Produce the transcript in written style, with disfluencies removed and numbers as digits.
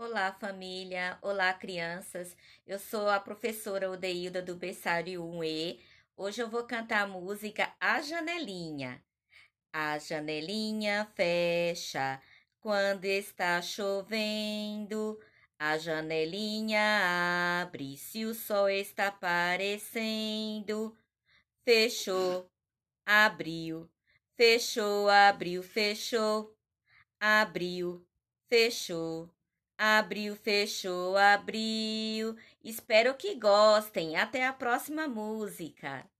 Olá, família! Olá, crianças! Eu sou a professora Odeilda do Berçário 1E. Hoje eu vou cantar a música A Janelinha. A janelinha fecha quando está chovendo. A janelinha abre se o sol está aparecendo. Fechou, abriu, fechou, abriu, fechou, abriu, fechou. Abriu, fechou, abriu. Espero que gostem. Até a próxima música.